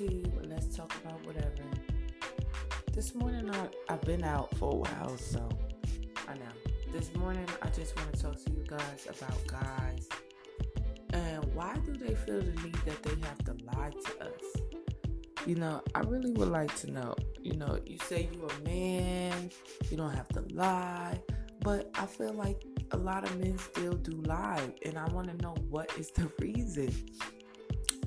tea or let's talk about whatever. This morning, I've been out for a while, so I know. This morning, I just want to talk to you guys about guys. And why do they feel the need that they have to lie to us? You know, I really would like to know. You know, you say you're a man, you don't have to lie. But I feel like a lot of men still do lie. And I want to know what is the reason.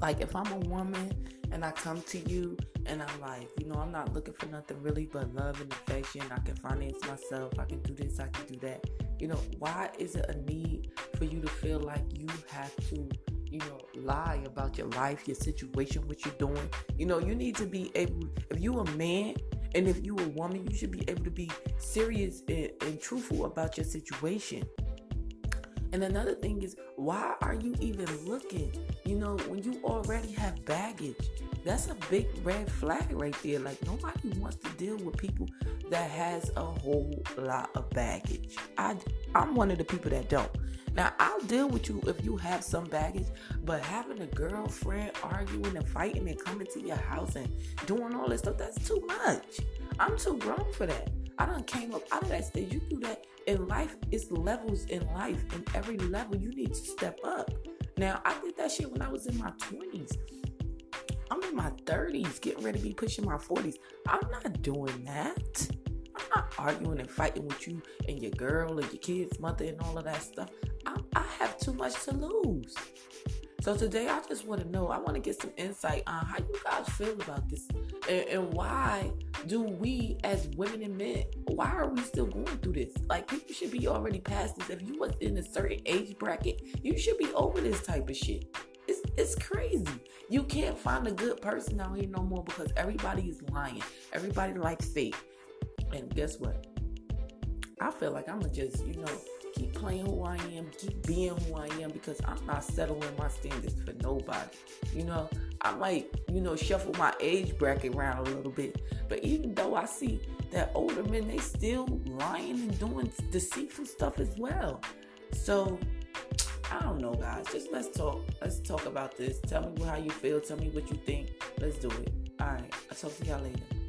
Like, if I'm a woman and I come to you and I'm like, you know, I'm not looking for nothing really but love and affection. I can finance myself. I can do this. I can do that. You know, why is it a need for you to feel like you have to, you know, lie about your life, your situation, what you're doing? You know, you need to be able, if you a man and if you a woman, you should be able to be serious and truthful about your situation. And another thing is, why are you even looking? You know, when you already have baggage, that's a big red flag right there. Like, nobody wants to deal with people that has a whole lot of baggage. I'm one of the people that don't. Now, I'll deal with you if you have some baggage, but having a girlfriend arguing and fighting and coming to your house and doing all this stuff, that's too much. I'm too grown for that. I done came up out of that stage. You do that in life. It's levels in life. In every level, you need to step up. Now, I did that shit when I was in my 20s. I'm in my 30s, getting ready to be pushing my 40s. I'm not doing that. I'm not arguing and fighting with you and your girl and your kid's mother and all of that stuff. I have too much to lose. So today, I just want to know, I want to get some insight on how you guys feel about this and why do we as women and men, why are we still going through this? Like, people should be already past this. If you was in a certain age bracket, you should be over this type of shit. It's crazy. You can't find a good person out here no more because everybody is lying. Everybody likes fake. And guess what? I feel like I'm going to just, you know, keep playing who I am, keep being who I am, because I'm not settling my standards for nobody. You know, I might, you know, shuffle my age bracket around a little bit, but even though I see that older men, they still lying and doing deceitful stuff as well. So, I don't know, guys. Just let's talk. Let's talk about this. Tell me how you feel. Tell me what you think. Let's do it. All right. I'll talk to y'all later.